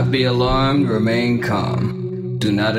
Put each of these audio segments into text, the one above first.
not be alarmed, remain calm. Do not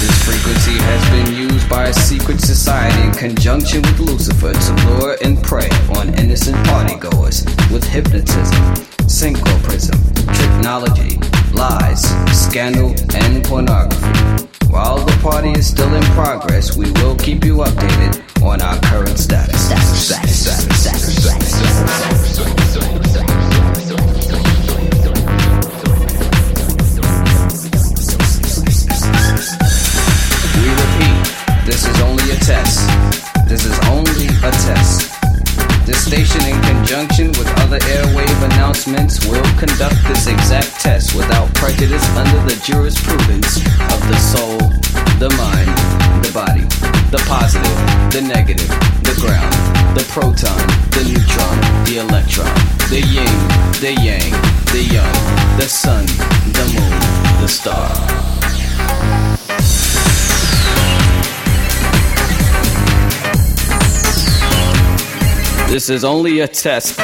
This frequency has been used by a secret society in conjunction with Lucifer to lure and prey on innocent partygoers with hypnotism, synchroprism, technology, lies, scandal, and pornography. While the party is still in progress, we will keep you updated on our current status. Will conduct this exact test without prejudice under the jurisprudence of the soul, the mind, the body, the positive, the negative, the ground, the proton, the neutron, the electron, the yin, the yang, the young, the sun, the moon, the star. This is only a test.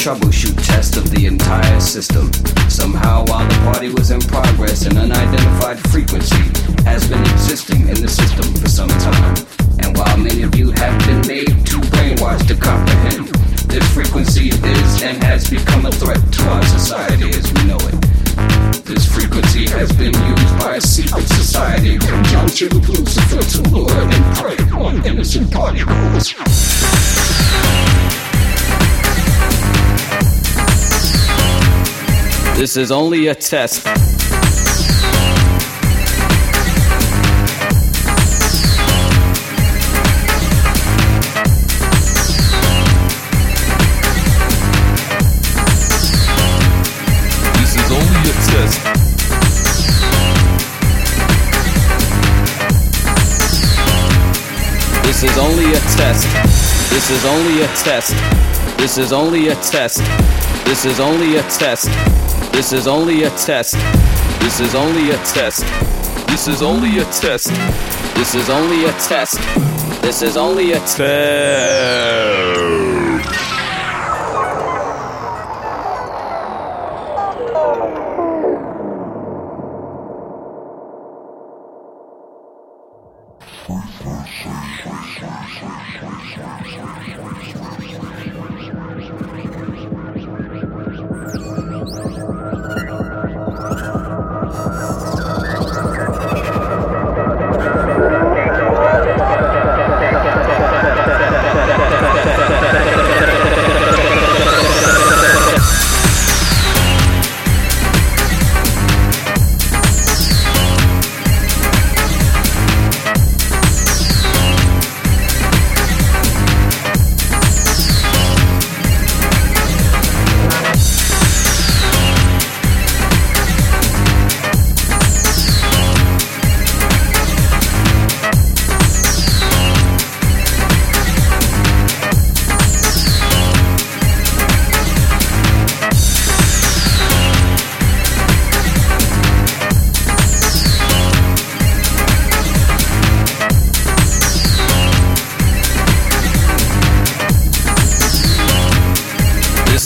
Troubleshoot test of the entire system. Somehow, while the party was in progress, an unidentified frequency has been existing in the system for some time. And while many of you have been made too brainwashed to comprehend, this frequency is and has become a threat to our society as we know it. This frequency has been used by a secret society in conjunction with Lucifer to lure and prey on innocent partygoers. This is only a test. This is only a test. This is only a test. This is only a test. This is only a test. This is only a test. This is only a test. This is only a test. This is only a test. This is only a test.